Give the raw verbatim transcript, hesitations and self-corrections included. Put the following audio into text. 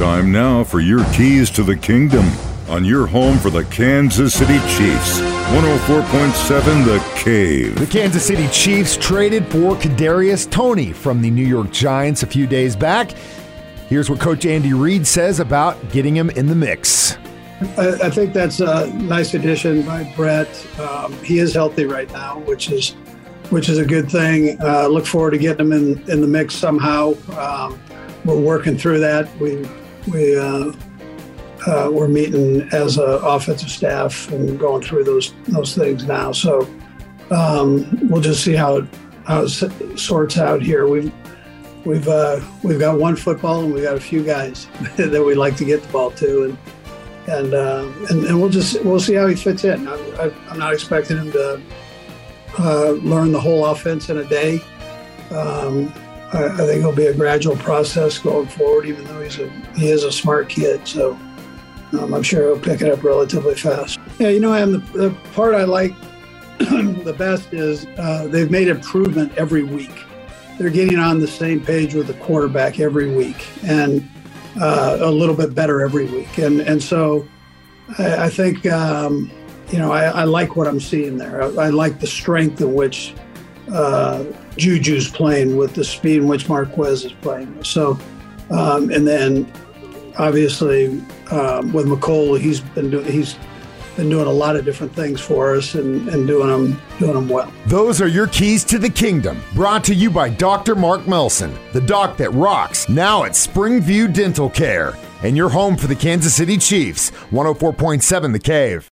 Time now for your keys to the kingdom on your home for the Kansas City Chiefs. one oh four point seven The Cave. The Kansas City Chiefs traded for Kadarius Toney from the New York Giants a few days back. Here's what Coach Andy Reid says about getting him in the mix. I, I think that's a nice addition by Brett. Um, he is healthy right now, which is which is a good thing. Uh, look forward to getting him in, in the mix somehow. Um, we're working through that. We we uh, uh, we're meeting as an offensive staff and going through those those things now. So um, we'll just see how it, how it sorts out here. We've we've uh, we've got one football and we got a few guys that we like to get the ball to, and and uh, and, and we'll just we'll see how he fits in. I'm, I'm not expecting him to uh, learn the whole offense in a day. Um, I, I think it'll be a gradual process going forward, even though he's a, he is a smart kid. So um, I'm sure he'll pick it up relatively fast. Yeah, you know, and the, the part I like the best is uh, they've made improvement every week. They're getting on the same page with the quarterback every week, and uh, a little bit better every week. And and so I, I think, um, you know, I, I like what I'm seeing there. I, I like the strength in which uh, Juju's playing with, the speed in which Marquez is playing with. So, um, and then obviously um, with McColl, he's been doing, he's been doing a lot of different things for us and, and doing them doing them well. Those are your keys to the kingdom, brought to you by Doctor Mark Melson, the doc that rocks, now at Springview Dental Care, and your home for the Kansas City Chiefs. one oh four point seven The Cave.